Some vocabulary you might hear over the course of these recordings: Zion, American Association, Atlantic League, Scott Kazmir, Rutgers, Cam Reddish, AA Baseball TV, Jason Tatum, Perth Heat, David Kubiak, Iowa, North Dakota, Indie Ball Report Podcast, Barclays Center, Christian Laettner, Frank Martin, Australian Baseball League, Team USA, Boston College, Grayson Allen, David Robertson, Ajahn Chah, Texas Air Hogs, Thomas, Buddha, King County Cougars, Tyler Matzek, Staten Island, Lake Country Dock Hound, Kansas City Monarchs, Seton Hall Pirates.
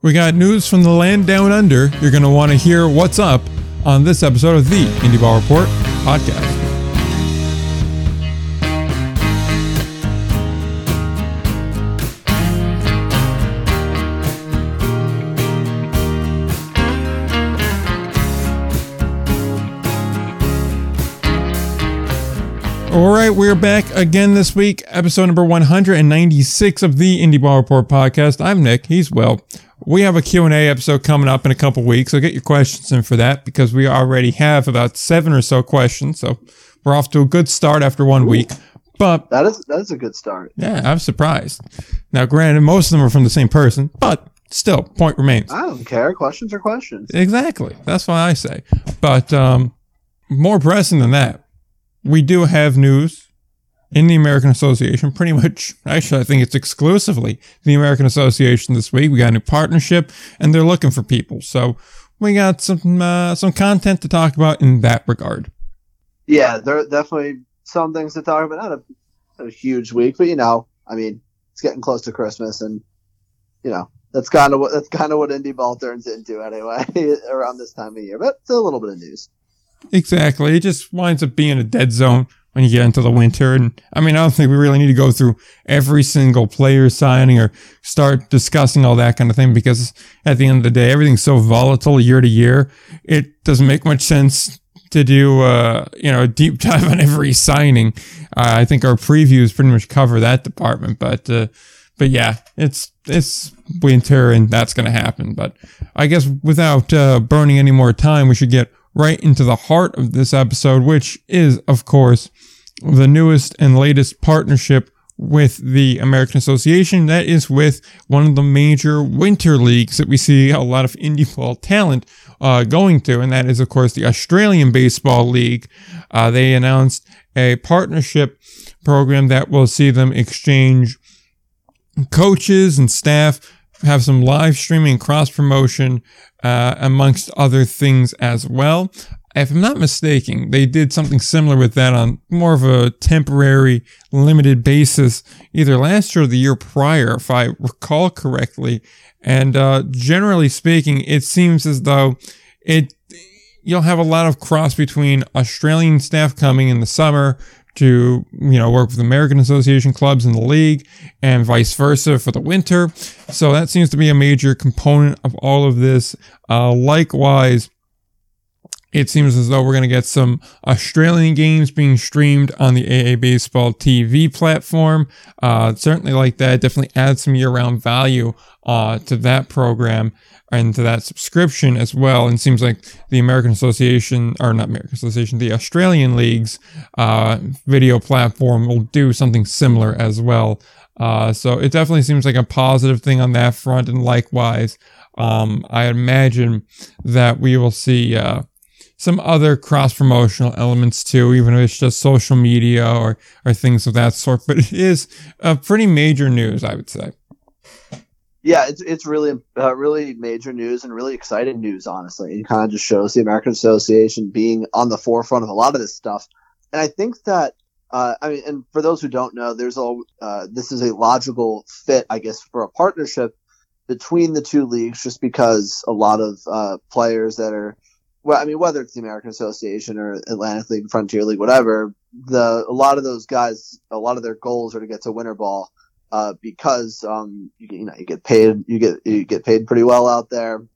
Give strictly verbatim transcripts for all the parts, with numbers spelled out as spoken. We got news from the land down under. You're going to want to hear what's up on this episode of the Indie Ball Report Podcast. All right, we're back again this week, episode number one hundred ninety-six of the Indie Ball Report Podcast. I'm Nick. He's Will. We have a Q and A episode coming up in a couple weeks, so get your questions in for that because we already have about seven or so questions. So we're off to a good start after one week. But that is that is a good start. Yeah, I'm surprised. Now, granted, most of them are from the same person, but still, point remains. I don't care. Questions are questions. Exactly. That's why I say. But um, more pressing than that, we do have news in the American Association, pretty much. Actually, I think it's exclusively the American Association this week. We got a new partnership, and they're looking for people. So we got some uh, some content to talk about in that regard. Yeah, there are definitely some things to talk about. Not a, a huge week, but, you know, I mean, it's getting close to Christmas, and, you know, that's kind of what that's kind of what Indie Ball turns into anyway around this time of year. But still a little bit of news. Exactly. It just winds up being a dead zone when you get into the winter. And I mean, I don't think we really need to go through every single player signing or start discussing all that kind of thing, because at the end of the day, everything's so volatile year to year. It doesn't make much sense to do, uh, you know, a deep dive on every signing. Uh, I think our previews pretty much cover that department, but, uh, but yeah, it's, it's winter and that's going to happen. But I guess without, uh, burning any more time, we should get right into the heart of this episode, which is, of course, the newest and latest partnership with the American Association. That is with one of the major winter leagues that we see a lot of indie ball talent uh, going to, and that is, of course, the Australian Baseball League. Uh, they announced a partnership program that will see them exchange coaches and staff, have some live streaming, cross-promotion, uh, amongst other things as well. If I'm not mistaken, they did something similar with that on more of a temporary, limited basis, either last year or the year prior, if I recall correctly. And uh, generally speaking, it seems as though it you'll have a lot of cross between Australian staff coming in the summer to, you know, work with American Association clubs in the league and vice versa for the winter. So that seems to be a major component of all of this. Uh, likewise, it seems as though we're going to get some Australian games being streamed on the A A Baseball T V platform. Uh, certainly like that. Definitely adds some year-round value uh, to that program and to that subscription as well. And it seems like the American Association, or not American Association, the Australian League's uh, video platform will do something similar as well. Uh, so it definitely seems like a positive thing on that front. And likewise, um, I imagine that we will see uh, some other cross-promotional elements too, even if it's just social media or, or things of that sort. But it is uh, pretty major news, I would say. Yeah, it's it's really uh, really major news and really exciting news, honestly. It kind of just shows the American Association being on the forefront of a lot of this stuff. And I think that, uh, I mean, and for those who don't know, there's a, uh, this is a logical fit, I guess, for a partnership between the two leagues, just because a lot of uh, players that are, well, I mean, whether it's the American Association or Atlantic League, Frontier League, whatever, the a lot of those guys, a lot of their goals are to get to winter ball. Uh, because um, you, you know you get paid, you get you get paid pretty well out there,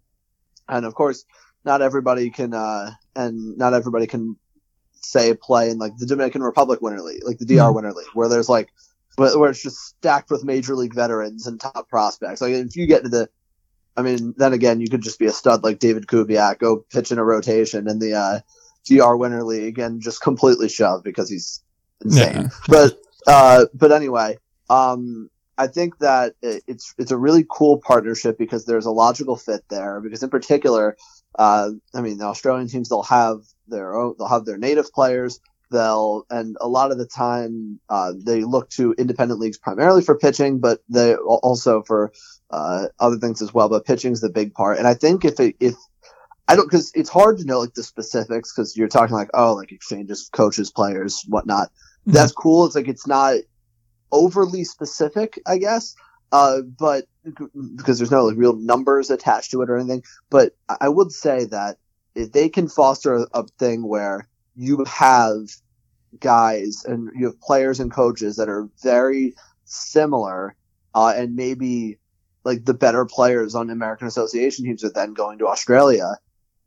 and of course, not everybody can, uh, and not everybody can say play in like the Dominican Republic Winter League, like the D R Winter League, where there's like where it's just stacked with major league veterans and top prospects. Like if you get to the, I mean, then again, you could just be a stud like David Kubiak, go pitch in a rotation in the uh, D R Winter League and just completely shove because he's insane. Yeah. But uh, but anyway. Um, I think that it's it's a really cool partnership because there's a logical fit there. Because in particular, uh, I mean, the Australian teams they'll have their own, they'll have their native players. They'll and a lot of the time uh, they look to independent leagues primarily for pitching, but they also for uh, other things as well. But pitching's the big part. And I think if it, if I don't because it's hard to know like the specifics because you're talking like oh like exchanges, coaches, players, whatnot. Mm-hmm. That's cool. It's like it's not overly specific, I guess. Uh, but because there's no like, real numbers attached to it or anything. But I would say that if they can foster a, a thing where you have guys and you have players and coaches that are very similar, uh, and maybe like the better players on American Association teams are then going to Australia.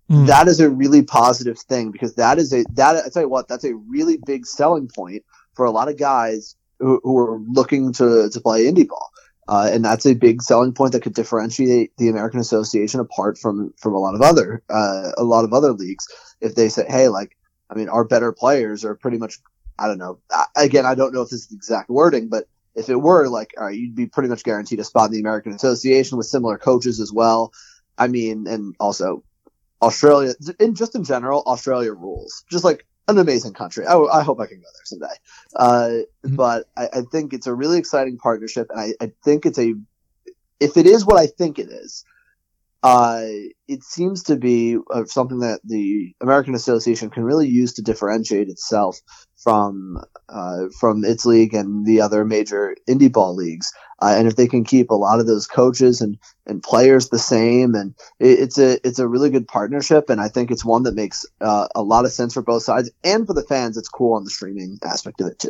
Mm. That is a really positive thing because that is a, that, I tell you what, that's a really big selling point for a lot of guys who, who are looking to, to play indie ball. Uh, and that's a big selling point that could differentiate the American Association apart from, from a lot of other, uh, a lot of other leagues. If they say, hey, like, I mean, our better players are pretty much, I don't know. I, again, I don't know if this is the exact wording, but if it were like, all right, you'd be pretty much guaranteed a spot in the American Association with similar coaches as well. I mean, and also Australia, and just in general, Australia rules, just like an amazing country. I, I hope I can go there someday. Uh, mm-hmm. But I, I think it's a really exciting partnership. And I, I think it's a, if it is what I think it is, uh, it seems to be uh, something that the American Association can really use to differentiate itself from, uh, from its league and the other major indie ball leagues. Uh, and if they can keep a lot of those coaches and, and players the same, and it, it's a, it's a really good partnership. And I think it's one that makes uh, a lot of sense for both sides, and for the fans, it's cool on the streaming aspect of it too.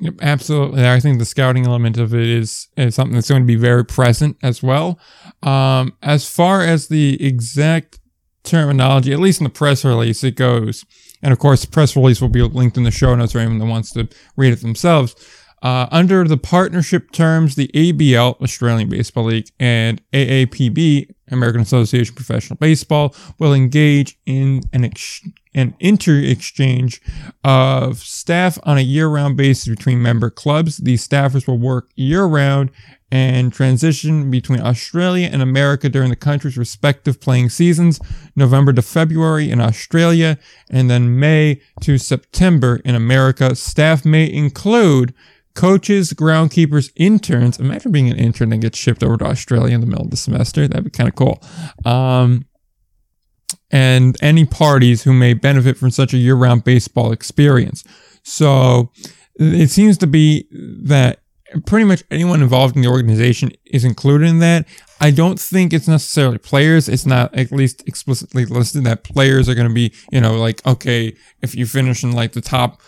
Yep, absolutely. I think the scouting element of it is, is something that's going to be very present as well. Um, as far as the exact terminology, at least in the press release, it goes. And of course, the press release will be linked in the show notes for anyone that wants to read it themselves. Uh, under the partnership terms, the A B L, Australian Baseball League, and A A P B, American Association Professional Baseball, will engage in an ex- an inter-exchange of staff on a year-round basis between member clubs. These staffers will work year-round and transition between Australia and America during the country's respective playing seasons, November to February in Australia, and then May to September in America. Staff may include coaches, groundkeepers, interns. Imagine being an intern and get shipped over to Australia in the middle of the semester. That'd be kind of cool. Um, and any parties who may benefit from such a year-round baseball experience. So it seems to be that pretty much anyone involved in the organization is included in that. I don't think it's necessarily players. It's not at least explicitly listed that players are going to be, you know, like, okay, if you finish in like the top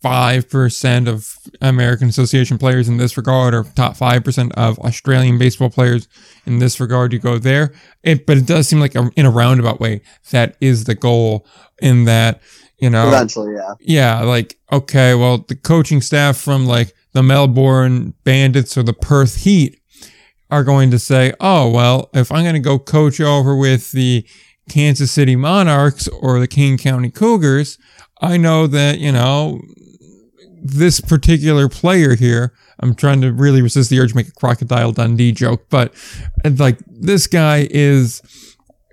five percent of American Association players in this regard, or top five percent of Australian baseball players in this regard, you go there. It, but it does seem like a, in a roundabout way, that is the goal, in that, you know, eventually, yeah. Yeah. Like, okay, well, the coaching staff from like the Melbourne Bandits or the Perth Heat are going to say, oh, well, if I'm going to go coach over with the Kansas City Monarchs or the King County Cougars, I know that, you know, this particular player here, I'm trying to really resist the urge to make a Crocodile Dundee joke, but like this guy is,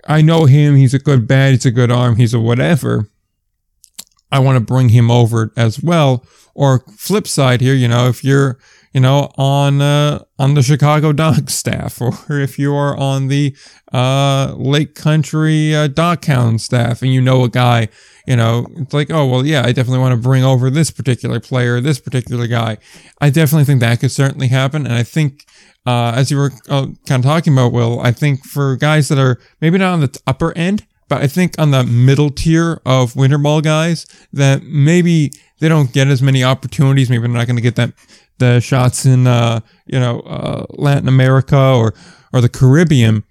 I know him, he's a good bat, he's a good arm, he's a whatever. I want to bring him over as well. Or flip side here, you know, if you're, you know, on uh, on the Chicago Dogs staff, or if you are on the uh, Lake Country uh, Dock Hound staff, and you know a guy, you know, it's like, oh, well, yeah, I definitely want to bring over this particular player, this particular guy. I definitely think that could certainly happen. And I think, uh, as you were uh, kind of talking about, Will, I think for guys that are maybe not on the upper end, but I think on the middle tier of winter ball guys, that maybe they don't get as many opportunities. Maybe they're not going to get that the shots in, uh, you know, uh, Latin America or, or the Caribbean.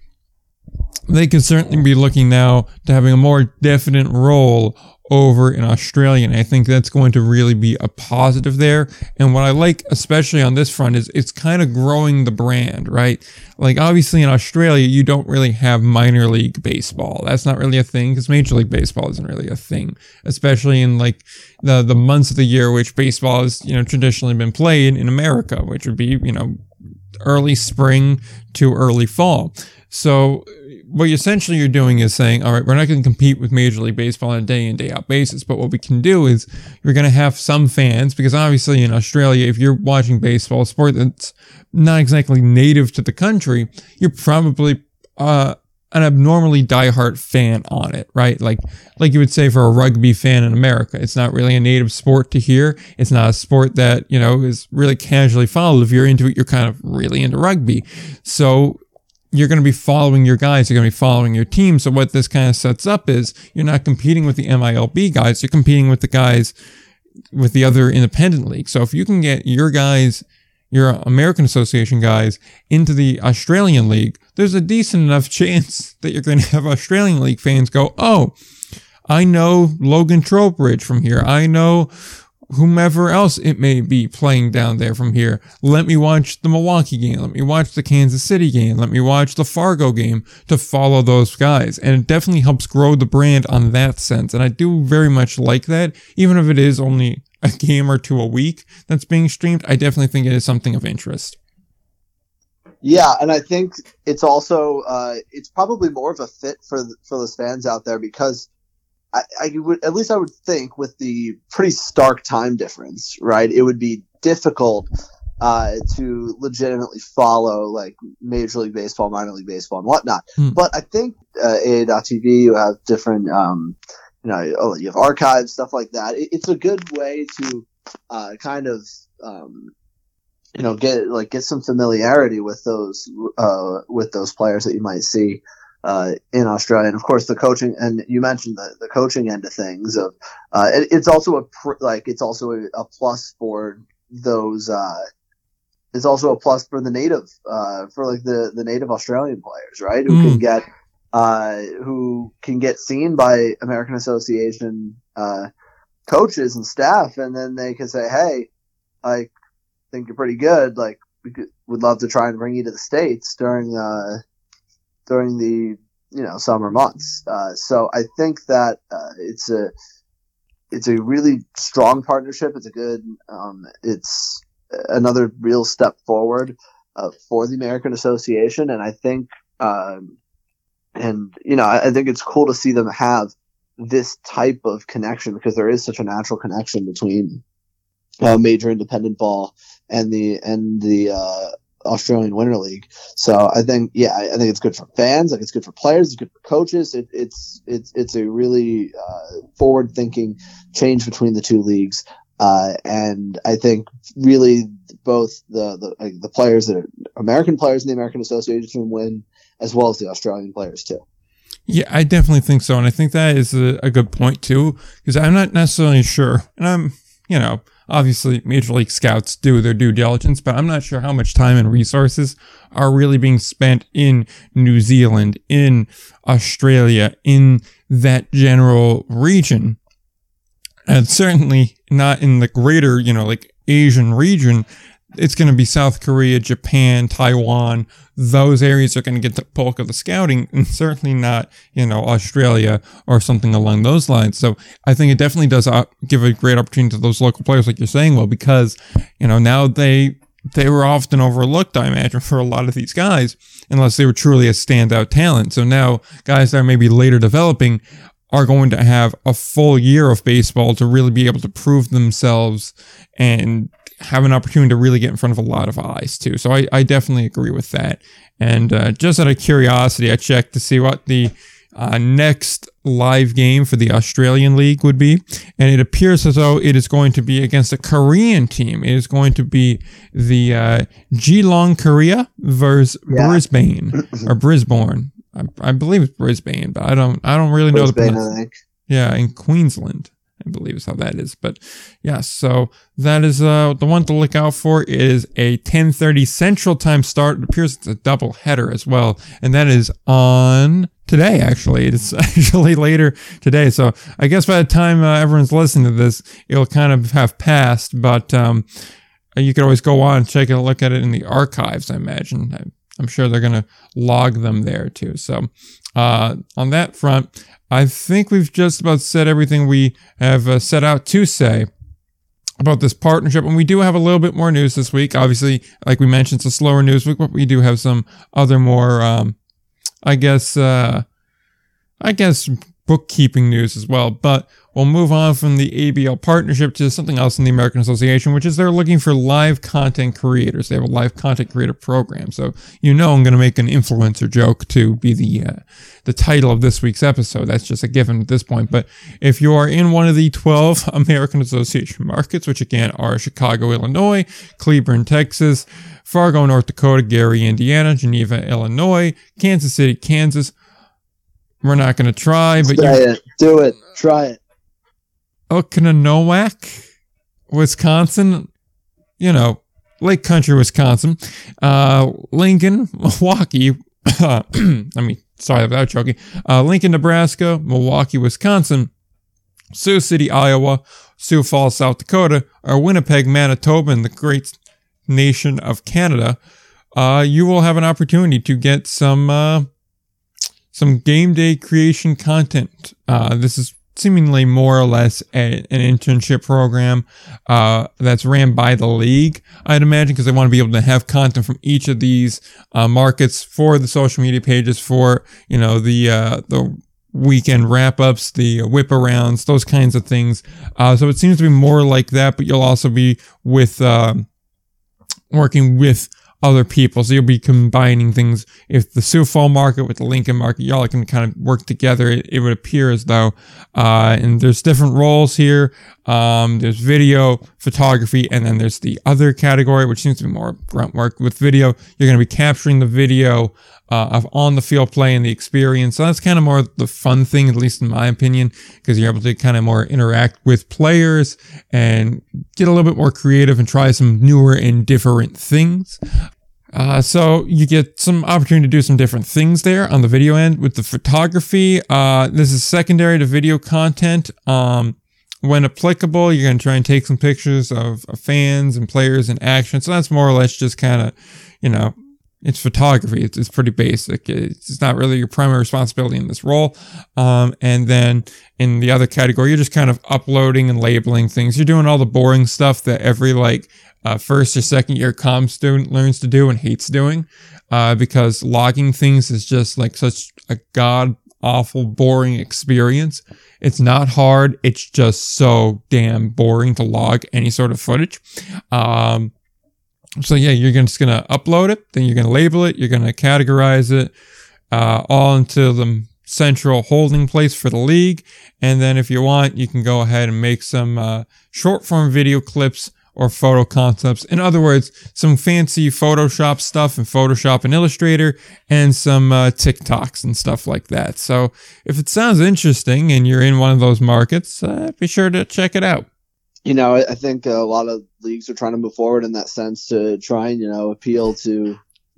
They could certainly be looking now to having a more definite role over in Australia. And I think that's going to really be a positive there. And what I like, especially on this front, is it's kind of growing the brand, right? Like, obviously in Australia, you don't really have minor league baseball. That's not really a thing, because Major League Baseball isn't really a thing, especially in like the, the months of the year, which baseball has, you know, traditionally been played in America, which would be, you know, early spring to early fall. So what essentially you're doing is saying, all right, we're not going to compete with Major League Baseball on a day-in, day-out basis, but what we can do is you're going to have some fans, because obviously in Australia, if you're watching baseball, a sport that's not exactly native to the country, you're probably uh, an abnormally diehard fan on it, right? Like, like you would say for a rugby fan in America, it's not really a native sport to here. It's not a sport that, you know, is really casually followed. If you're into it, you're kind of really into rugby. So you're going to be following your guys. You're going to be following your team. So what this kind of sets up is you're not competing with the M I L B guys. You're competing with the guys with the other independent league. So if you can get your guys, your American Association guys, into the Australian League, there's a decent enough chance that you're going to have Australian League fans go, oh, I know Logan Trowbridge from here. I know whomever else it may be playing down there from here. Let me watch the Milwaukee game. Let me watch the Kansas City game. Let me watch the Fargo game to follow those guys. And it definitely helps grow the brand on that sense. And I do very much like that, even if it is only a game or two a week that's being streamed. I definitely think it is something of interest. Yeah, and I think it's also uh, it's probably more of a fit for the, for those fans out there because I, I would at least I would think with the pretty stark time difference, right? It would be difficult uh, to legitimately follow like Major League Baseball, minor league baseball, and whatnot. Hmm. But I think uh, A A dot T V, you have different. Um, You know, you have archives, stuff like that. It's a good way to uh, kind of, um, you know, get like get some familiarity with those uh, with those players that you might see uh, in Australia. And of course, the coaching. And you mentioned the, the coaching end of things. Of uh, it, it's also a pr- like it's also a, a plus for those. Uh, it's also a plus for the native uh, for like the, the native Australian players, right? Who mm. can get. Uh, who can get seen by American Association uh, coaches and staff, and then they can say, "Hey, I think you're pretty good. Like, we could, would love to try and bring you to the States during uh, during the you know summer months." Uh, so I think that uh, it's a it's a really strong partnership. It's a good. Um, it's another real step forward uh, for the American Association, and I think. Um, And, you know, I think it's cool to see them have this type of connection because there is such a natural connection between uh, major independent ball and the and the uh, Australian Winter League. So I think, yeah, I think it's good for fans. Like it's good for players. It's good for coaches. It, it's it's it's a really uh, forward-thinking change between the two leagues. Uh, and I think really both the the, like the players that are American players in the American Association win, as well as the Australian players too. Yeah, I definitely think so. And I think that is a, a good point too, because I'm not necessarily sure. And I'm, you know, obviously Major League scouts do their due diligence, but I'm not sure how much time and resources are really being spent in New Zealand, in Australia, in that general region. And certainly not in the greater, you know, like Asian region. It's going to be South Korea, Japan, Taiwan. Those areas are going to get the bulk of the scouting, and certainly not, you know, Australia or something along those lines. So I think it definitely does give a great opportunity to those local players, like you're saying, well, because, you know, now they they were often overlooked, I imagine, for a lot of these guys, unless they were truly a standout talent. So now guys that are maybe later developing are going to have a full year of baseball to really be able to prove themselves and have an opportunity to really get in front of a lot of eyes too. So I, I definitely agree with that. And uh, just out of curiosity, I checked to see what the uh, next live game for the Australian League would be. And it appears as though it is going to be against a Korean team. It is going to be the uh, Geelong Korea versus yeah. Brisbane or Brisbane. I, I believe it's Brisbane, but I don't I don't really know the pronunciation. Yeah, in Queensland, I believe is how that is. But yeah, so that is uh, the one to look out for. It is a ten thirty Central Time start. It appears it's a double header as well, and that is on today, actually. It's actually later today. So I guess by the time uh, everyone's listening to this, it'll kind of have passed, but um, you could always go on and check and look at it in the archives, I imagine. I, I'm sure they're going to log them there too. So uh, on that front, I think we've just about said everything we have uh, set out to say about this partnership. And we do have a little bit more news this week. Obviously, like we mentioned, it's a slower news week, but we do have some other more, um, I guess, uh, I guess bookkeeping news as well. But we'll move on from the A B L partnership to something else in the American Association, which is they're looking for live content creators. They have a live content creator program. So, you know, I'm going to make an influencer joke to be the uh, the title of this week's episode. That's just a given at this point. But if you are in one of the twelve American Association markets, which again are Chicago, Illinois, Cleburne, Texas, Fargo, North Dakota, Gary, Indiana, Geneva, Illinois, Kansas City, Kansas. We're not going to try, but try you- it. Do it. Try it. Oconomowoc, Wisconsin, you know, Lake Country, Wisconsin, uh, Lincoln, Milwaukee, I mean, sorry about joking, uh, Lincoln, Nebraska, Milwaukee, Wisconsin, Sioux City, Iowa, Sioux Falls, South Dakota, or Winnipeg, Manitoba, and the great nation of Canada, uh, you will have an opportunity to get some, uh, some game day creation content. Uh, this is seemingly more or less a, an internship program uh, that's ran by the league, I'd imagine, because they want to be able to have content from each of these uh, markets for the social media pages, for, you know, the uh, the weekend wrap-ups, the whip-arounds, those kinds of things. Uh, so it seems to be more like that, but you'll also be with uh, working with other people. So you'll be combining things. If the Sioux Falls market with the Lincoln market, y'all can kind of work together. It, it would appear as though, uh, and there's different roles here. Um, there's video, photography, and then there's the other category, which seems to be more grunt work. With video, you're going to be capturing the video, uh, of on the field play and the experience. So that's kind of more the fun thing, at least in my opinion, because you're able to kind of more interact with players and get a little bit more creative and try some newer and different things. Uh, so you get some opportunity to do some different things there on the video end. With the photography, uh, this is secondary to video content. Um, when applicable, you're going to try and take some pictures of, of fans and players in action. So that's more or less just kind of, you know, it's photography. It's, it's pretty basic. It's not really your primary responsibility in this role. Um, and then in the other category, you're just kind of uploading and labeling things. You're doing all the boring stuff that every like uh, first or second year comm student learns to do and hates doing, uh, because logging things is just like such a god awful boring experience. It's not hard. It's just so damn boring to log any sort of footage. Um, So yeah, you're just going to upload it, then you're going to label it, you're going to categorize it, uh, all into the central holding place for the league. And then if you want, you can go ahead and make some, uh, short form video clips or photo concepts. In other words, some fancy Photoshop stuff in Photoshop and Illustrator and some uh, TikToks and stuff like that. So if it sounds interesting and you're in one of those markets, uh, be sure to check it out. You know, I think a lot of leagues are trying to move forward in that sense to try and, you know, appeal to,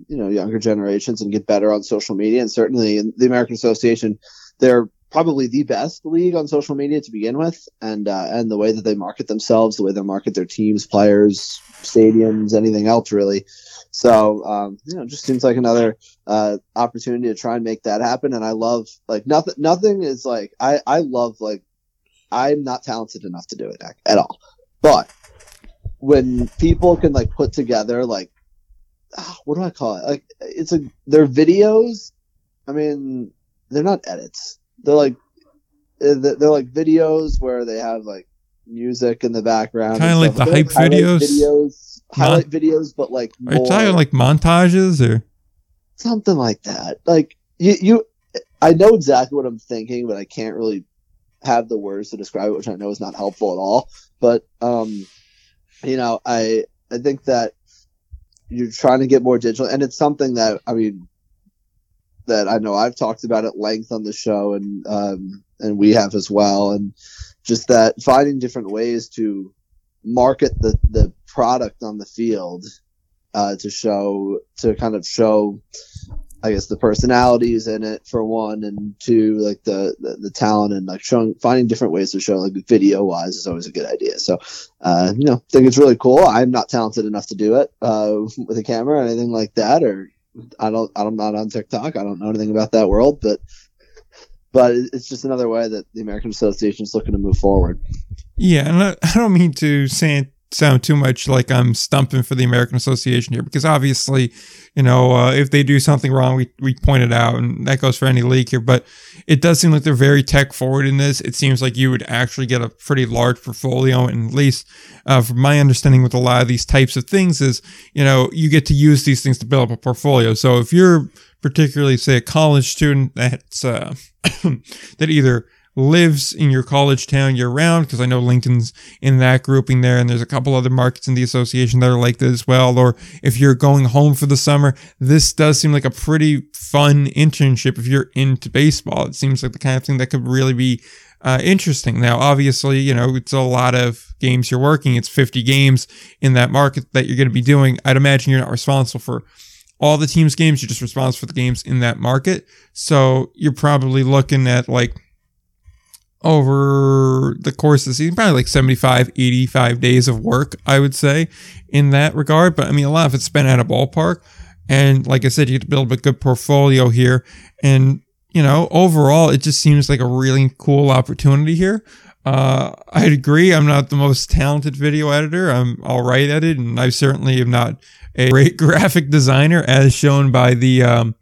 you know, younger generations and get better on social media. And certainly in the American Association, they're probably the best league on social media to begin with. And uh, and the way that they market themselves, the way they market their teams, players, stadiums, anything else, really. So, um, you know, it just seems like another uh, opportunity to try and make that happen. And I love, like, nothing, nothing is like, I, I love, like, I'm not talented enough to do it at all. But when people can like put together, like, what do I call it? Like, it's a, they're videos. I mean, they're not edits. They're like, they're like videos where they have like music in the background. Kind of like the hype videos. videos highlight Mon- videos, but like, more, are you talking like montages or something like that? Like you, you, I know exactly what I'm thinking, but I can't really have the words to describe it, which I know is not helpful at all. But um you know, I I think that you're trying to get more digital, and it's something that I mean that I know I've talked about at length on the show, and um and we have as well, and just that finding different ways to market the the product on the field uh to show to kind of show I guess the personalities in it for one, and two, like the, the, the talent, and like showing, finding different ways to show, like video wise is always a good idea. So, uh, you know, I think it's really cool. I'm not talented enough to do it, uh, with a camera or anything like that, or I don't, I'm not on TikTok. I don't know anything about that world, but, but it's just another way that the American Association is looking to move forward. Yeah. And I, I don't mean to say sound too much like I'm stumping for the American Association here, because obviously, you know, uh, if they do something wrong, we, we point it out, and that goes for any league here. But it does seem like they're very tech forward in this. It seems like you would actually get a pretty large portfolio, and at least uh, from my understanding with a lot of these types of things is, you know, you get to use these things to build up a portfolio. So if you're particularly, say, a college student that's uh, that either lives in your college town year round, because I know Lincoln's in that grouping there, and there's a couple other markets in the association that are like that as well, or if you're going home for the summer, this does seem like a pretty fun internship if you're into baseball. It seems like the kind of thing that could really be uh, interesting. Now, obviously, you know, it's a lot of games you're working. It's fifty games in that market that you're going to be doing. I'd imagine you're not responsible for all the team's games. You're just responsible for the games in that market. So you're probably looking at, like, over the course of the season, probably like seventy-five, eighty-five days of work, I would say, in that regard. But I mean, a lot of it's spent at a ballpark. And like I said, you get to build a good portfolio here. And, you know, overall, it just seems like a really cool opportunity here. Uh, I'd agree. I'm not the most talented video editor. I'm all right at it. And I certainly am not a great graphic designer, as shown by the, um,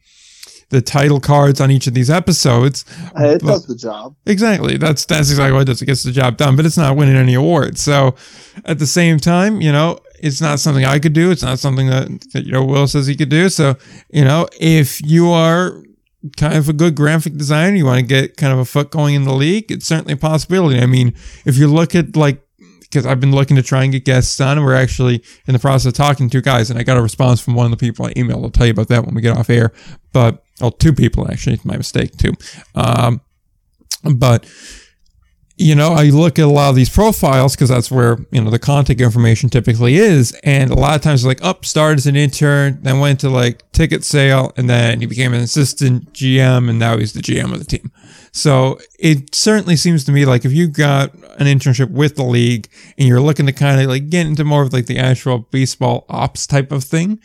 the title cards on each of these episodes. It but, does the job. Exactly. That's that's exactly what it does. It gets the job done, but it's not winning any awards. So at the same time, you know, it's not something I could do. It's not something that, that you know, Will says he could do. So, you know, if you are kind of a good graphic designer, you want to get kind of a foot going in the league, it's certainly a possibility. I mean, if you look at, like, because I've been looking to try and get guests on, and we're actually in the process of talking to guys, and I got a response from one of the people I emailed. I'll tell you about that when we get off air. But, oh, two people, actually. It's my mistake, too. Um, but, you know, I look at a lot of these profiles, because that's where, you know, the contact information typically is. And a lot of times, like, up, oh, started as an intern, then went to, like, ticket sale, and then he became an assistant G M, and now he's the G M of the team. So it certainly seems to me like if you got an internship with the league and you're looking to kind of, like, get into more of, like, the actual baseball ops type of thing,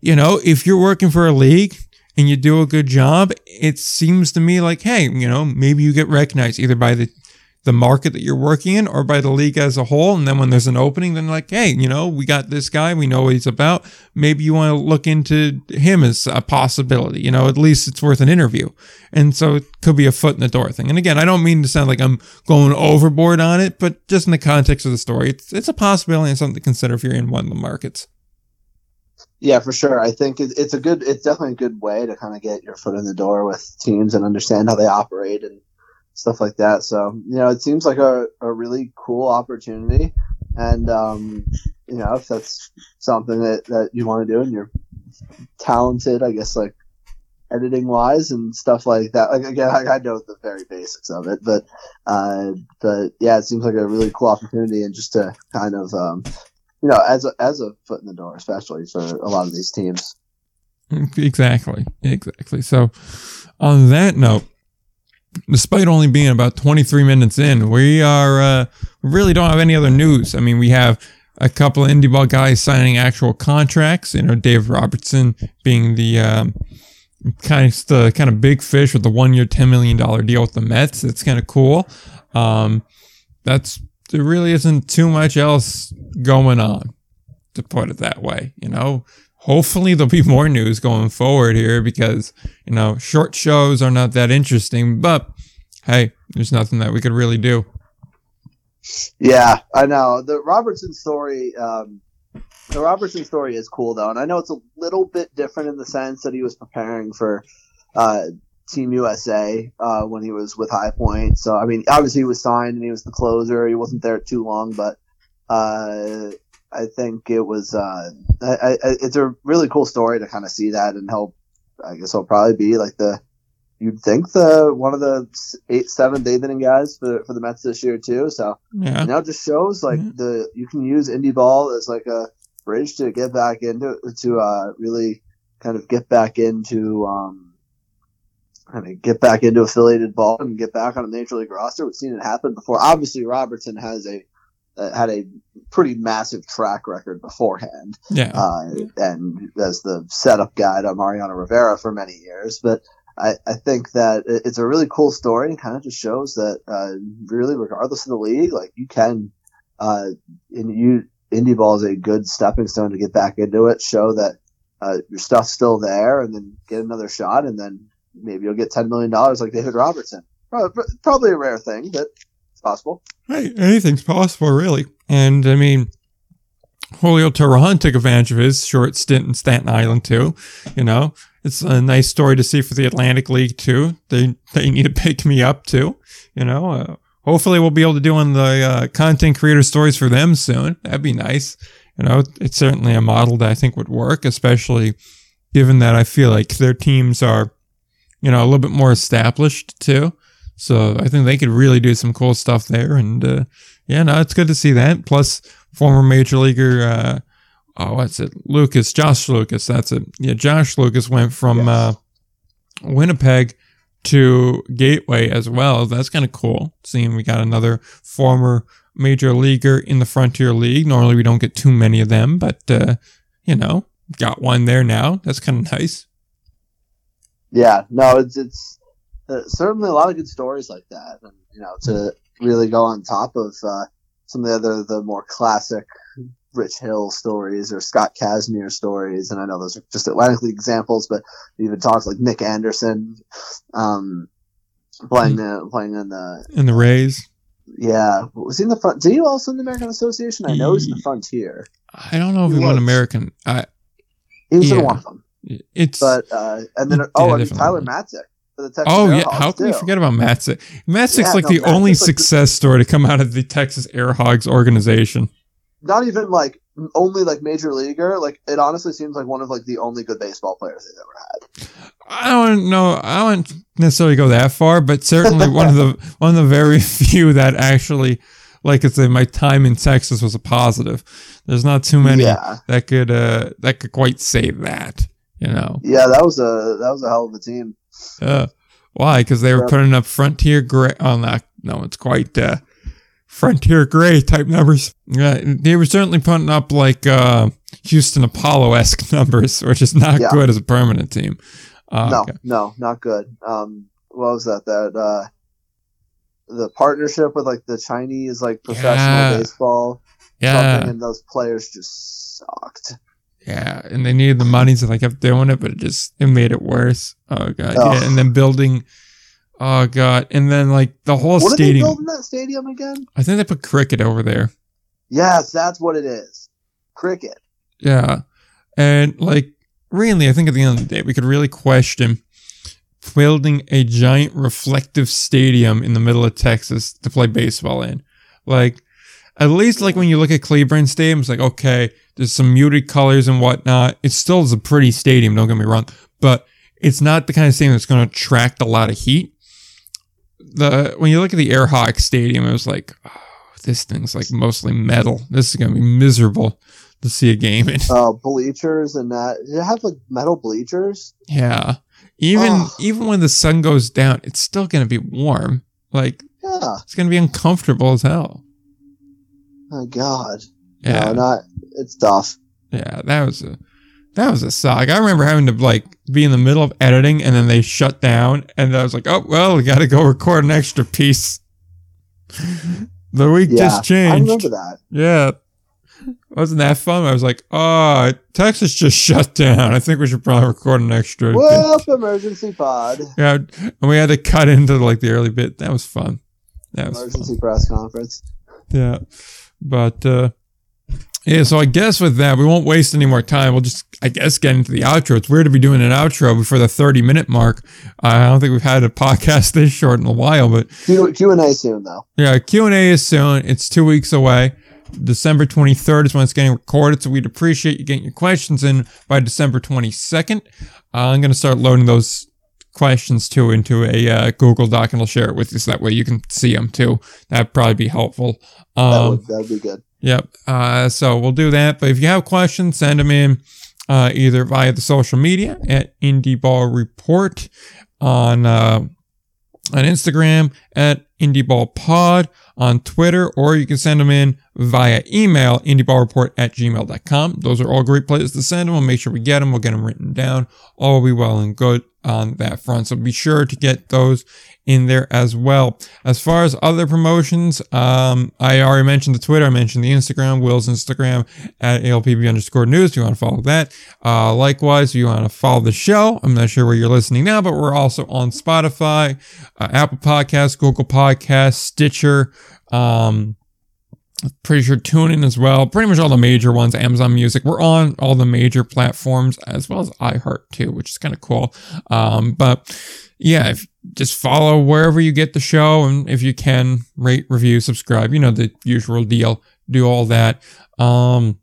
you know, if you're working for a league and you do a good job, it seems to me like, hey, you know, maybe you get recognized either by the the market that you're working in or by the league as a whole. And then when there's an opening, then like, hey, you know, we got this guy, we know what he's about. Maybe you want to look into him as a possibility, you know, at least it's worth an interview. And so it could be a foot in the door thing. And again, I don't mean to sound like I'm going overboard on it, but just in the context of the story, it's, it's a possibility and something to consider if you're in one of the markets. Yeah, for sure. I think it's a good, it's definitely a good way to kind of get your foot in the door with teams and understand how they operate and stuff like that. So, you know, it seems like a, a really cool opportunity. And, um, you know, if that's something that, that you want to do and you're talented, I guess, like editing wise and stuff like that. Like, again, I, I know the very basics of it, but, uh, but yeah, it seems like a really cool opportunity, and just to kind of, um, you know, as a, as a foot in the door, especially for a lot of these teams. Exactly. Exactly. So on that note, despite only being about twenty-three minutes in, we are uh, really don't have any other news. I mean, we have a couple of indie ball guys signing actual contracts. You know, David Robertson being the um, kind of the kind of big fish with the one-year, ten million dollars deal with the Mets. It's kind of cool. Um, that's there really isn't too much else going on, to put it that way. You know, hopefully there'll be more news going forward here, because, you know, short shows are not that interesting, but hey, there's nothing that we could really do. Yeah, I know. The Robertson story, um, the Robertson story is cool though. And I know it's a little bit different in the sense that he was preparing for, uh, Team U S A, uh, when he was with High Point. So, I mean, obviously he was signed and he was the closer. He wasn't there too long, but, uh, I think it was, uh, I, I, it's a really cool story to kind of see that, and help, I guess he'll probably be like the, you'd think the, one of the eight, seventh, eighth inning guys for, for the Mets this year too. So yeah. Now it just shows like yeah. the, you can use indie ball as like a bridge to get back into, to, uh, really kind of get back into, um, I mean, get back into affiliated ball and get back on a major league roster. We've seen it happen before. Obviously Robertson has a, had a pretty massive track record beforehand, yeah. uh, and as the setup guy to Mariano Rivera for many years. But I, I think that it's a really cool story, and kind of just shows that uh, really, regardless of the league, like you can, uh, and you Indie Ball is a good stepping stone to get back into it, show that uh, your stuff's still there, and then get another shot, and then maybe you'll get ten million dollars like David Robertson. Probably, probably a rare thing, but it's possible. Hey, anything's possible, really. And, I mean, Julio Teheran took advantage of his short stint in Staten Island, too. You know, it's a nice story to see for the Atlantic League, too. They they need to pick me up, too. You know, uh, hopefully we'll be able to do on the uh, content creator stories for them soon. That'd be nice. You know, it's certainly a model that I think would work, especially given that I feel like their teams are, you know, a little bit more established, too. So I think they could really do some cool stuff there. And, uh, yeah, no, it's good to see that. Plus, former major leaguer, uh, oh, what's it? Lucas, Josh Lucas, that's it. Yeah, Josh Lucas went from yes. uh, Winnipeg to Gateway as well. That's kind of cool, seeing we got another former major leaguer in the Frontier League. Normally we don't get too many of them, but, uh, you know, got one there now. That's kind of nice. Yeah, no, it's it's... Uh, certainly a lot of good stories like that, and you know, to really go on top of uh, some of the other the more classic Rich Hill stories or Scott Kazmir stories. And I know those are just Atlantic League examples, but even talks like Nick Anderson um, playing mm-hmm. the, playing in the in the Rays. Yeah, was he in the front? Did he also in the American Association? I know he, he's in the Frontier. I don't know if he, he won American. I he was yeah. in one of them. It's but uh, and then yeah, oh, and Tyler Matzek. The oh yeah, how can we forget about Matzek? Matzek's yeah, like no, the Matzek's only like success the, story to come out of the Texas Air Hogs organization. Not even like only like major leaguer. Like it honestly seems like one of like the only good baseball players they've ever had. I don't know. I wouldn't necessarily go that far, but certainly one of the one of the very few that actually, like I said, my time in Texas was a positive. There's not too many yeah. that could uh, that could quite say that. You know. Yeah, that was a that was a hell of a team. Uh, why? Because they were putting up Frontier Gray. Oh, no, no it's quite uh, Frontier Gray type numbers. Uh, they were certainly putting up like uh, Houston Apollo-esque numbers, which is not yeah. good as a permanent team. Uh, no, okay. no, not good. Um, what was that? That uh, the partnership with like the Chinese like professional yeah. baseball. Yeah, and those players just sucked. Yeah, and they needed the money, so they kept doing it, but it just it made it worse. Oh god, oh. yeah, and then building, oh god, and then like the whole what stadium. What are they building that stadium again? I think they put cricket over there. Yes, that's what it is, cricket. Yeah, and like really, I think at the end of the day, we could really question building a giant reflective stadium in the middle of Texas to play baseball in, like. At least, like, when you look at Cleveland Stadium, it's like, okay, there's some muted colors and whatnot. It still is a pretty stadium, don't get me wrong, but it's not the kind of stadium that's going to attract a lot of heat. The When you look at the Air Hawks Stadium, it was like, oh, this thing's, like, mostly metal. This is going to be miserable to see a game in. Oh, uh, bleachers and that. Did it have, like, metal bleachers? Yeah. Even, oh. even when the sun goes down, it's still going to be warm. Like, yeah. It's going to be uncomfortable as hell. Oh God! Yeah, no, not it's tough. Yeah, that was a that was a sock. I remember having to like be in the middle of editing, and then they shut down, and I was like, "Oh well, we got to go record an extra piece." The week yeah, just changed. I remember that. Yeah, wasn't that fun? I was like, "Oh, Texas just shut down. I think we should probably record an extra." Well, emergency pod. Yeah, and we had to cut into like the early bit. That was fun. That was emergency fun. Press conference. Yeah. But, uh, yeah, so I guess with that, we won't waste any more time. We'll just, I guess, get into the outro. It's weird to be doing an outro before the thirty-minute mark. Uh, I don't think we've had a podcast this short in a while, but... Q and A soon, though. Yeah, Q and A is soon. It's two weeks away. December twenty-third is when it's getting recorded, so we'd appreciate you getting your questions in by December twenty-second. Uh, I'm going to start loading those questions, too, into a uh, Google Doc, and I'll share it with you, so that way you can see them, too. That'd probably be helpful. Um, that would, that'd be good. Yep. Uh, so we'll do that. But if you have questions, send them in uh, either via the social media at Indie Ball Report on uh, on Instagram, at Indie Ball Pod on Twitter, or you can send them in via email, indieballreport at gmail dot com. Those are all great places to send them. We'll make sure we get them. We'll get them written down. All will be well and good on that front. So be sure to get those in there as well. As far as other promotions, um, I already mentioned the Twitter. I mentioned the Instagram, Will's Instagram at A L P B underscore news. If you want to follow that. Uh, likewise, if you want to follow the show, I'm not sure where you're listening now, but we're also on Spotify, uh, Apple Podcasts, Google Podcasts, Stitcher, um, pretty sure TuneIn as well. Pretty much all the major ones, Amazon Music. We're on all the major platforms as well as iHeart too, which is kind of cool. Um, but yeah, if, just follow wherever you get the show. And if you can, rate, review, subscribe, you know, the usual deal, do all that. Um,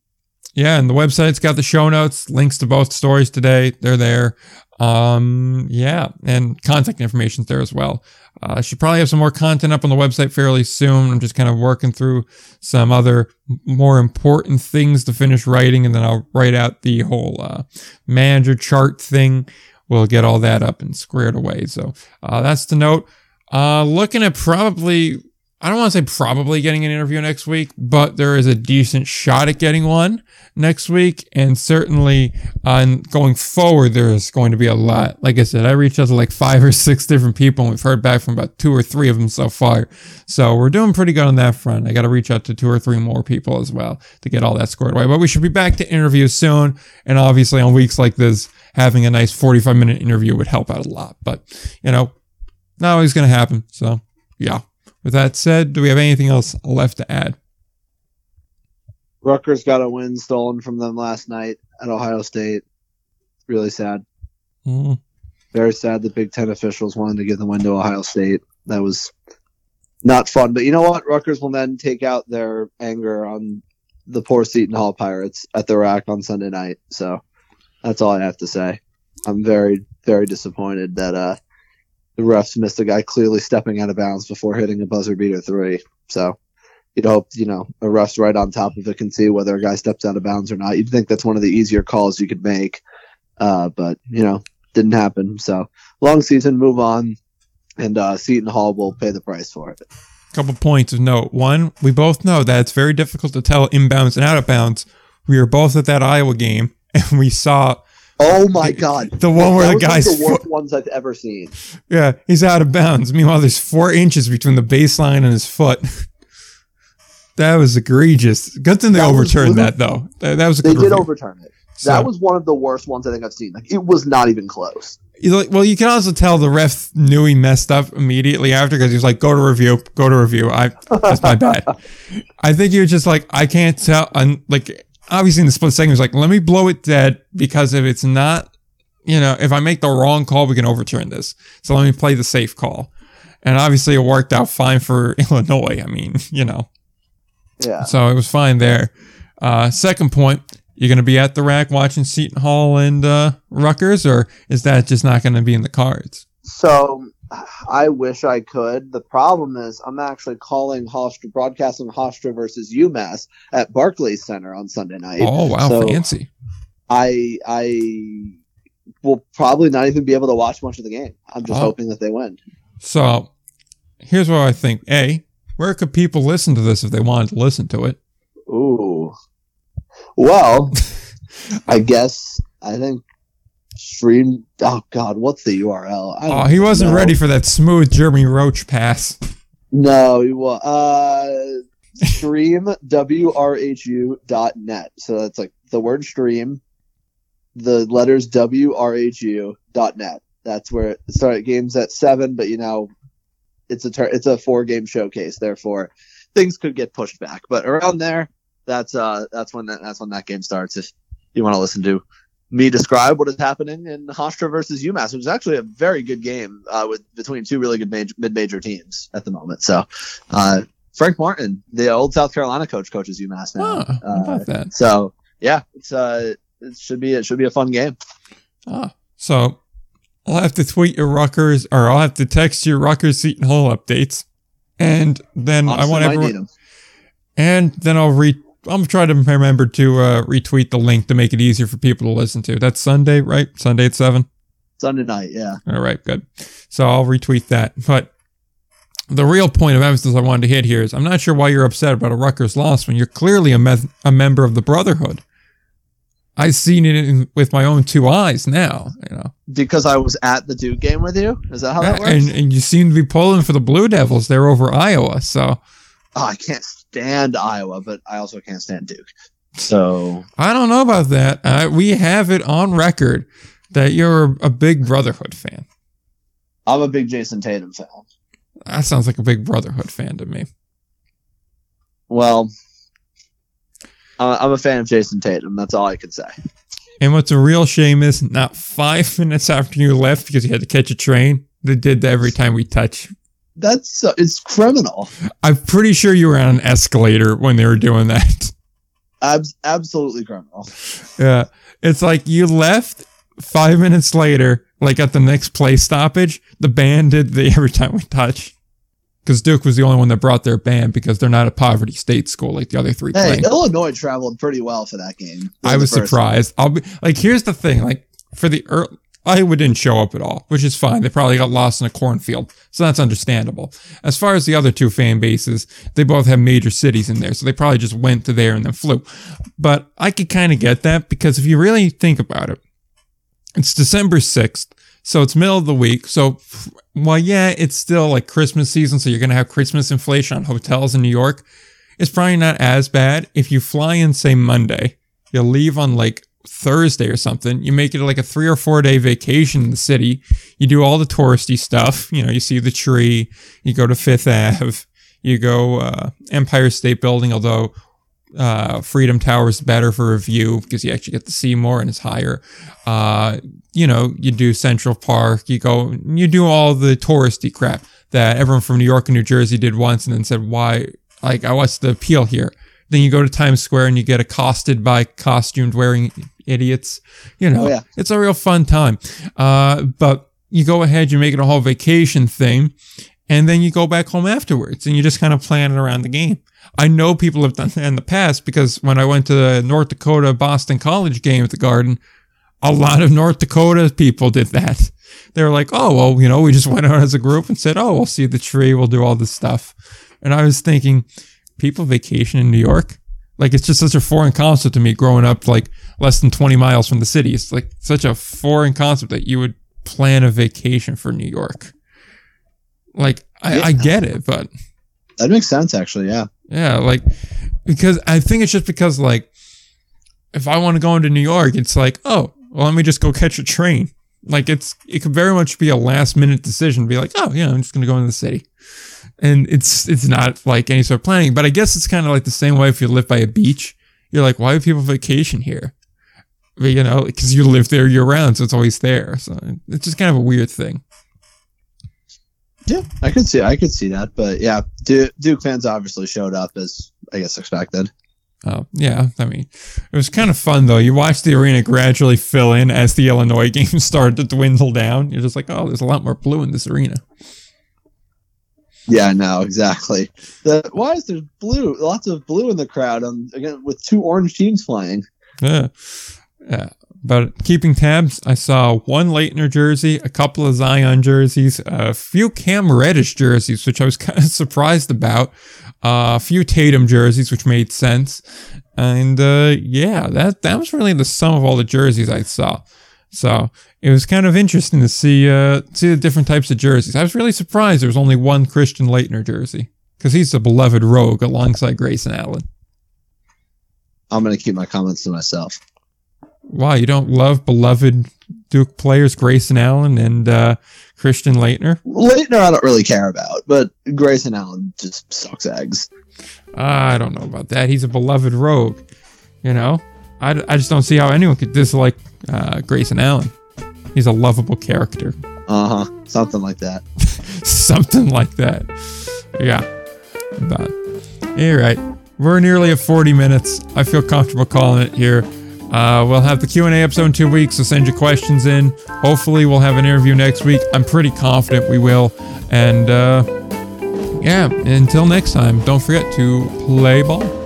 yeah. And the website's got the show notes, links to both stories today. They're there. Um, yeah. And contact information's there as well. Uh, I should probably have some more content up on the website fairly soon. I'm just kind of working through some other more important things to finish writing, and then I'll write out the whole uh, manager chart thing. We'll get all that up and squared away. So uh, that's the note. Uh, looking at probably, I don't want to say probably getting an interview next week, but there is a decent shot at getting one next week. And certainly uh, going forward, there's going to be a lot. Like I said, I reached out to like five or six different people, and we've heard back from about two or three of them so far. So we're doing pretty good on that front. I got to reach out to two or three more people as well to get all that squared away. But we should be back to interviews soon. And obviously on weeks like this, having a nice forty-five minute interview would help out a lot, but you know, not always going to happen. So yeah, with that said, do we have anything else left to add? Rutgers got a win stolen from them last night at Ohio State. Really sad. Mm. Very sad that Big Ten officials wanted to give the win to Ohio State. That was not fun, but you know what? Rutgers will then take out their anger on the poor Seton Hall Pirates at the rack on Sunday night. So that's all I have to say. I'm very, very disappointed that uh, the refs missed a guy clearly stepping out of bounds before hitting a buzzer beater three. So you'd hope, you know, a ref's right on top of it can see whether a guy steps out of bounds or not. You'd think that's one of the easier calls you could make. Uh, but, you know, didn't happen. So long season, move on. And uh, Seton Hall will pay the price for it. Couple points of note. One, we both know that it's very difficult to tell inbounds and out of bounds. We were both at that Iowa game. And we saw, oh my god, the one where the guy's like the worst fo- ones I've ever seen. Yeah, he's out of bounds. Meanwhile, there's four inches between the baseline and his foot. That was egregious. Good thing they that overturned was, that, though. That, that was a good they review. Did overturn it. So, that was one of the worst ones I think I've seen. Like it was not even close. Like, well, you can also tell the ref knew he messed up immediately after because he was like, go to review, go to review. I that's my bad. I think he was just like, I can't tell. I'm, like. Obviously, in the split second, he was like, let me blow it dead because if it's not, you know, if I make the wrong call, we can overturn this. So let me play the safe call. And obviously, it worked out fine for Illinois. I mean, you know. Yeah. So it was fine there. Uh, second point, you're going to be at the rack watching Seton Hall and uh, Rutgers, or is that just not going to be in the cards? So I wish I could. The problem is I'm actually calling Hofstra, broadcasting Hofstra versus UMass at Barclays Center on Sunday night. Oh, wow, so fancy. I I will probably not even be able to watch much of the game. I'm just oh. hoping that they win. So here's what I think. A, where could people listen to this if they wanted to listen to it? Ooh. Well, I guess I think stream. Oh God, what's the U R L? I don't oh, he wasn't know. ready for that smooth Jeremy Roach pass. No, he was. Uh, stream w r h u dot net. So that's like the word stream, the letters w r h u dot net. That's where it started. Games at seven, but you know, it's a ter- it's a four game showcase. Therefore, things could get pushed back. But around there, that's uh that's when that, that's when that game starts. If you want to listen to me describe what is happening in Hofstra versus UMass, which is actually a very good game uh, with between two really good major, mid-major teams at the moment. So, uh, Frank Martin, the old South Carolina coach, coaches UMass now. Oh, uh, about that. So, yeah, it's uh, it should be it should be a fun game. Ah, so I'll have to tweet your Rutgers, or I'll have to text your Rutgers Seton Hall updates, and then Austin I want everyone. And then I'll read. I'm trying to remember to uh, retweet the link to make it easier for people to listen to. That's Sunday, right? Sunday at seven? Sunday night, yeah. All right, good. So I'll retweet that. But the real point of emphasis I wanted to hit here is I'm not sure why you're upset about a Rutgers loss when you're clearly a, me- a member of the Brotherhood. I've seen it in, with my own two eyes now, you know. Because I was at the Duke game with you? Is that how that works? And, and you seem to be pulling for the Blue Devils. They're over Iowa, so. Oh, I can't stand Iowa, but I also can't stand Duke. So. I don't know about that. Uh, we have it on record that you're a big Brotherhood fan. I'm a big Jason Tatum fan. That sounds like a big Brotherhood fan to me. Well, I'm a fan of Jason Tatum. That's all I can say. And what's a real shame is not five minutes after you left because you had to catch a train. They did that every time we touch. That's uh, it's criminal. I'm pretty sure you were on an escalator when they were doing that. Ab- absolutely criminal. Yeah. It's like you left five minutes later, like at the next play stoppage, the band did the every time we touch. Because Duke was the only one that brought their band because they're not a poverty state school like the other three. Hey, playing. Illinois traveled pretty well for that game. I was surprised. I'll be like, here's the thing: like for the early, Iowa didn't show up at all, which is fine. They probably got lost in a cornfield, so that's understandable. As far as the other two fan bases, they both have major cities in there, so they probably just went to there and then flew. But I could kind of get that because if you really think about it, it's December sixth. So it's middle of the week. So, well, yeah, it's still like Christmas season. So you're going to have Christmas inflation on hotels in New York. It's probably not as bad. If you fly in, say, Monday, you leave on like Thursday or something. You make it like a three or four day vacation in the city. You do all the touristy stuff. You know, you see the tree. You go to Fifth Avenue. You go uh, Empire State Building, although uh Freedom Tower is better for a view because you actually get to see more and it's higher. Uh you know, you do Central Park, you go, you do all the touristy crap that everyone from New York and New Jersey did once and then said, why, like, I what's the appeal here? Then you go to Times Square and you get accosted by costumed wearing idiots, you know. Oh, yeah. It's a real fun time. Uh but you go ahead, you make it a whole vacation thing, and then you go back home afterwards and you just kind of plan it around the game. I know people have done that in the past because when I went to the North Dakota Boston College game at the Garden, a lot of North Dakota people did that. They were like, oh, well, you know, we just went out as a group and said, oh, we'll see the tree. We'll do all this stuff. And I was thinking, people vacation in New York? Like, it's just such a foreign concept to me growing up, like, less than twenty miles from the city. It's like such a foreign concept that you would plan a vacation for New York. Like, I, yeah. I get it, but... That makes sense, actually, yeah. Yeah, like, because I think it's just because, like, if I want to go into New York, it's like, oh, well, let me just go catch a train. Like, it's it could very much be a last-minute decision to be like, oh, yeah, I'm just going to go into the city. And it's it's not, like, any sort of planning. But I guess it's kind of like the same way if you live by a beach. You're like, why do people vacation here? But, you know, because you live there year-round, so it's always there. So it's just kind of a weird thing. Yeah, I could see, I could see that, but yeah, Duke, Duke fans obviously showed up as I guess expected. Oh yeah, I mean, it was kind of fun though. You watched the arena gradually fill in as the Illinois game started to dwindle down. You're just like, oh, there's a lot more blue in this arena. Yeah, no, exactly. The, why is there blue? Lots of blue in the crowd. On again with two orange teams flying. Yeah, yeah. But keeping tabs, I saw one Laettner jersey, a couple of Zion jerseys, a few Cam Reddish jerseys, which I was kind of surprised about, uh, a few Tatum jerseys, which made sense. And uh, yeah, that, that was really the sum of all the jerseys I saw. So it was kind of interesting to see uh, see the different types of jerseys. I was really surprised there was only one Christian Laettner jersey because he's the beloved rogue alongside Grayson Allen. I'm going to keep my comments to myself. Wow, you don't love beloved Duke players Grayson Allen and uh, Christian Laettner? Laettner I don't really care about, but Grayson Allen just sucks eggs. Uh, I don't know about that. He's a beloved rogue, you know? I, I just don't see how anyone could dislike uh, Grayson Allen. He's a lovable character. Uh-huh, something like that. Something like that. Yeah. But, all right, we're nearly at forty minutes. I feel comfortable calling it here. Uh, we'll have the Q and A episode in two weeks, so send your questions in. Hopefully, we'll have an interview next week. I'm pretty confident we will. And, uh, yeah, until next time, don't forget to play ball.